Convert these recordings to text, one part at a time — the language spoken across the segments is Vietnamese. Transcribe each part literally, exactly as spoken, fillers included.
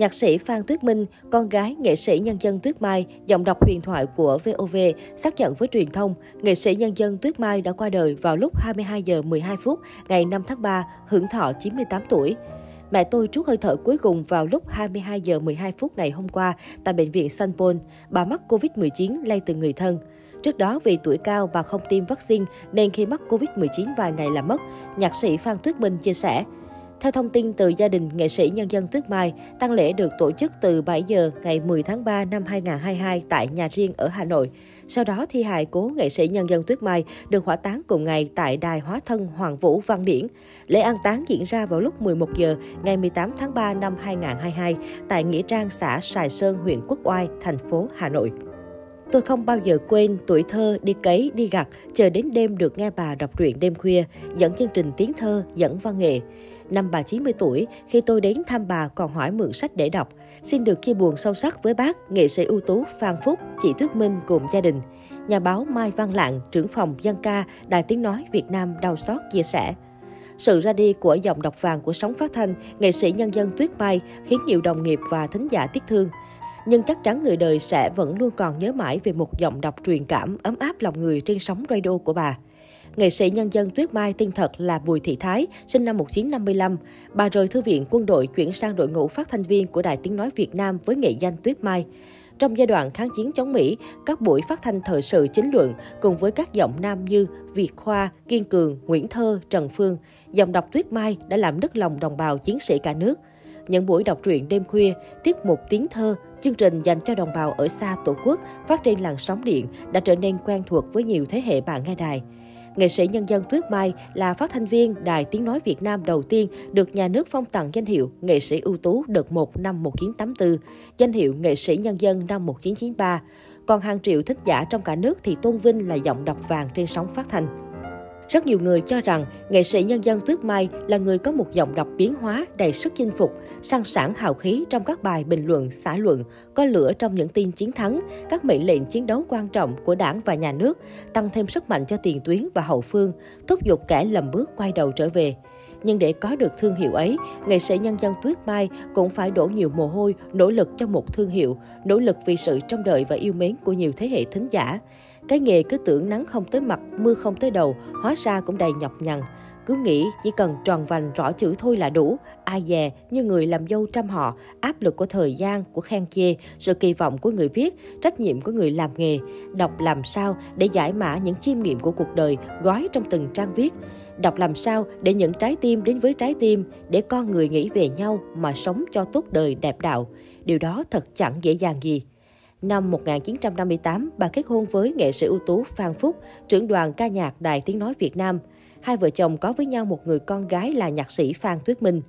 Nhạc sĩ Phan Tuyết Minh, con gái nghệ sĩ nhân dân Tuyết Mai, giọng đọc huyền thoại của vê o vê, xác nhận với truyền thông, nghệ sĩ nhân dân Tuyết Mai đã qua đời vào lúc hai mươi hai giờ mười hai phút ngày năm tháng ba, hưởng thọ chín mươi tám tuổi. Mẹ tôi trút hơi thở cuối cùng vào lúc hai mươi hai giờ mười hai phút ngày hôm qua tại bệnh viện Saint Paul. Bà mắc Covid mười chín lây từ người thân. Trước đó vì tuổi cao bà không tiêm vaccine nên khi mắc Covid mười chín vài ngày là mất, nhạc sĩ Phan Tuyết Minh chia sẻ. Theo thông tin từ gia đình nghệ sĩ nhân dân Tuyết Mai, tang lễ được tổ chức từ bảy giờ ngày mười tháng ba năm hai nghìn không trăm hai mươi hai tại nhà riêng ở Hà Nội. Sau đó, thi hài cố nghệ sĩ nhân dân Tuyết Mai được hỏa táng cùng ngày tại đài hóa thân Hoàng Vũ Văn Điển. Lễ an táng diễn ra vào lúc mười một giờ ngày mười tám tháng ba năm hai nghìn không trăm hai mươi hai tại nghĩa trang xã Sài Sơn, huyện Quốc Oai, thành phố Hà Nội. Tôi không bao giờ quên tuổi thơ đi cấy, đi gặt, chờ đến đêm được nghe bà đọc truyện đêm khuya, dẫn chương trình tiếng thơ, dẫn văn nghệ. Năm bà chín mươi tuổi, khi tôi đến thăm bà còn hỏi mượn sách để đọc. Xin được chia buồn sâu sắc với bác, nghệ sĩ ưu tú Phan Phúc, chị Tuyết Minh cùng gia đình. Nhà báo Mai Văn Lạng, trưởng phòng dân ca, Đài Tiếng Nói Việt Nam đau xót chia sẻ. Sự ra đi của giọng đọc vàng của sóng phát thanh, nghệ sĩ nhân dân Tuyết Mai khiến nhiều đồng nghiệp và thính giả tiếc thương. Nhưng chắc chắn người đời sẽ vẫn luôn còn nhớ mãi về một giọng đọc truyền cảm ấm áp lòng người trên sóng radio của bà. Nghệ sĩ nhân dân Tuyết Mai tên thật là Bùi Thị Thái, sinh năm một nghìn chín trăm năm mươi lăm. Bà rời Thư viện Quân đội chuyển sang đội ngũ phát thanh viên của Đài Tiếng Nói Việt Nam với nghệ danh Tuyết Mai. Trong giai đoạn kháng chiến chống Mỹ, các buổi phát thanh thời sự chính luận cùng với các giọng nam như Việt Khoa, Kiên Cường, Nguyễn Thơ, Trần Phương, giọng đọc Tuyết Mai đã làm nức lòng đồng bào chiến sĩ cả nước. Những buổi đọc truyện đêm khuya, tiết mục tiếng thơ, chương trình dành cho đồng bào ở xa Tổ quốc phát trên làn sóng điện đã trở nên quen thuộc với nhiều thế hệ bạn nghe đài. Nghệ sĩ nhân dân Tuyết Mai là phát thanh viên Đài Tiếng Nói Việt Nam đầu tiên được nhà nước phong tặng danh hiệu Nghệ sĩ ưu tú đợt một năm một nghìn chín trăm tám mươi tư, danh hiệu Nghệ sĩ nhân dân năm một nghìn chín trăm chín mươi ba. Còn hàng triệu thính giả trong cả nước thì tôn vinh là giọng đọc vàng trên sóng phát thanh. Rất nhiều người cho rằng nghệ sĩ nhân dân Tuyết Mai là người có một giọng đọc biến hóa đầy sức chinh phục, sang sảng hào khí trong các bài bình luận, xã luận, có lửa trong những tin chiến thắng, các mệnh lệnh chiến đấu quan trọng của đảng và nhà nước, tăng thêm sức mạnh cho tiền tuyến và hậu phương, thúc giục kẻ lầm bước quay đầu trở về. Nhưng để có được thương hiệu ấy, nghệ sĩ nhân dân Tuyết Mai cũng phải đổ nhiều mồ hôi, nỗ lực cho một thương hiệu, nỗ lực vì sự trông đợi và yêu mến của nhiều thế hệ thính giả. Cái nghề cứ tưởng nắng không tới mặt, mưa không tới đầu, hóa ra cũng đầy nhọc nhằn. Cứ nghĩ chỉ cần tròn vành rõ chữ thôi là đủ, ai dè như người làm dâu trăm họ, áp lực của thời gian, của khen chê, sự kỳ vọng của người viết, trách nhiệm của người làm nghề, đọc làm sao để giải mã những chiêm nghiệm của cuộc đời gói trong từng trang viết. Đọc làm sao để những trái tim đến với trái tim, để con người nghĩ về nhau mà sống cho tốt đời đẹp đạo. Điều đó thật chẳng dễ dàng gì. Năm một nghìn chín trăm năm mươi tám, bà kết hôn với nghệ sĩ ưu tú Phan Phúc, trưởng đoàn ca nhạc Đài Tiếng Nói Việt Nam. Hai vợ chồng có với nhau một người con gái là nhạc sĩ Phan Tuyết Minh.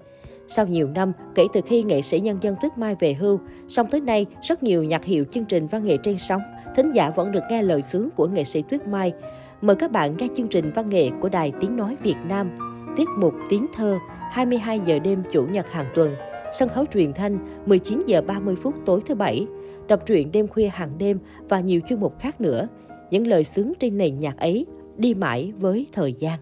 Sau nhiều năm, kể từ khi nghệ sĩ nhân dân Tuyết Mai về hưu, song tới nay rất nhiều nhạc hiệu chương trình văn nghệ trên sóng, thính giả vẫn được nghe lời xướng của nghệ sĩ Tuyết Mai. Mời các bạn nghe chương trình văn nghệ của Đài Tiếng Nói Việt Nam, tiết mục Tiếng Thơ, hai mươi hai giờ đêm chủ nhật hàng tuần, sân khấu truyền thanh mười chín giờ ba mươi phút tối thứ Bảy, đọc truyện đêm khuya hàng đêm và nhiều chuyên mục khác nữa. Những lời xướng trên nền nhạc ấy đi mãi với thời gian.